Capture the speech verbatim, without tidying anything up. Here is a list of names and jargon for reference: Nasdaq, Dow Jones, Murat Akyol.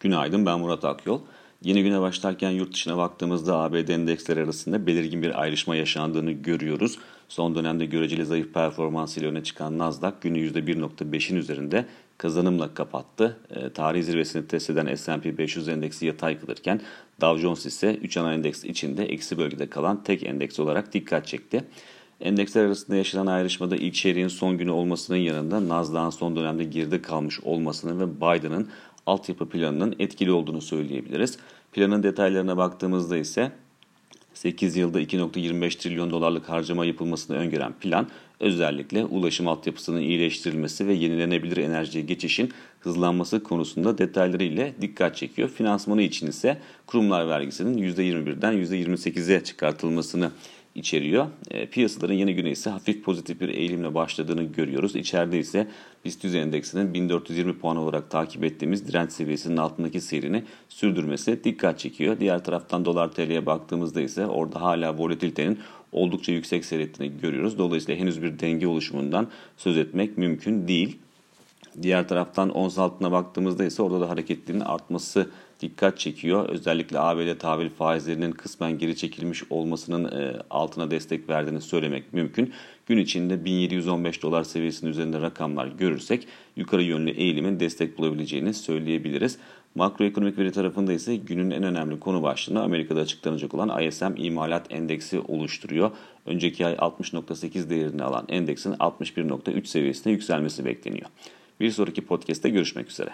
Günaydın, ben Murat Akyol. Yeni güne başlarken yurt dışına baktığımızda A B D endeksleri arasında belirgin bir ayrışma yaşandığını görüyoruz. Son dönemde göreceli zayıf performansıyla öne çıkan Nasdaq günü yüzde bir virgül beşin üzerinde kazanımla kapattı. E, tarihi zirvesini test eden S and P beş yüz endeksi yatay kalırken Dow Jones ise üç ana endeks içinde eksi bölgede kalan tek endeks olarak dikkat çekti. Endeksler arasında yaşanan ayrışmada ilk çeyreğin son günü olmasının yanında Nasdaq'ın son dönemde geride kalmış olmasının ve Biden'ın altyapı planının etkili olduğunu söyleyebiliriz. Planın detaylarına baktığımızda ise sekiz yılda iki virgül yirmi beş trilyon dolarlık harcama yapılmasını öngören plan, özellikle ulaşım altyapısının iyileştirilmesi ve yenilenebilir enerjiye geçişin hızlanması konusunda detayları ile dikkat çekiyor. Finansmanı için ise kurumlar vergisinin yüzde yirmi birden yüzde yirmi sekize çıkartılmasını içeriyor. E, piyasaların yeni güne ise hafif pozitif bir eğilimle başladığını görüyoruz. İçeride ise BIST yüz endeksinin bin dört yüz yirmi puan olarak takip ettiğimiz direnç seviyesinin altındaki seyrini sürdürmesi dikkat çekiyor. Diğer taraftan dolar T L'ye baktığımızda ise orada hala volatilitenin oldukça yüksek seyrettiğini görüyoruz. Dolayısıyla henüz bir denge oluşumundan söz etmek mümkün değil. Diğer taraftan ons altına baktığımızda ise orada da hareketliliğin artması dikkat çekiyor. Özellikle A B D tahvil faizlerinin kısmen geri çekilmiş olmasının altına destek verdiğini söylemek mümkün. Gün içinde bin yedi yüz on beş dolar seviyesinin üzerinde rakamlar görürsek yukarı yönlü eğilimin destek bulabileceğini söyleyebiliriz. Makroekonomik veri tarafında ise günün en önemli konu başlığını Amerika'da açıklanacak olan I S M imalat endeksi oluşturuyor. Önceki ay altmış virgül sekiz değerini alan endeksin altmış bir virgül üç seviyesine yükselmesi bekleniyor. Bir sonraki podcast'te görüşmek üzere.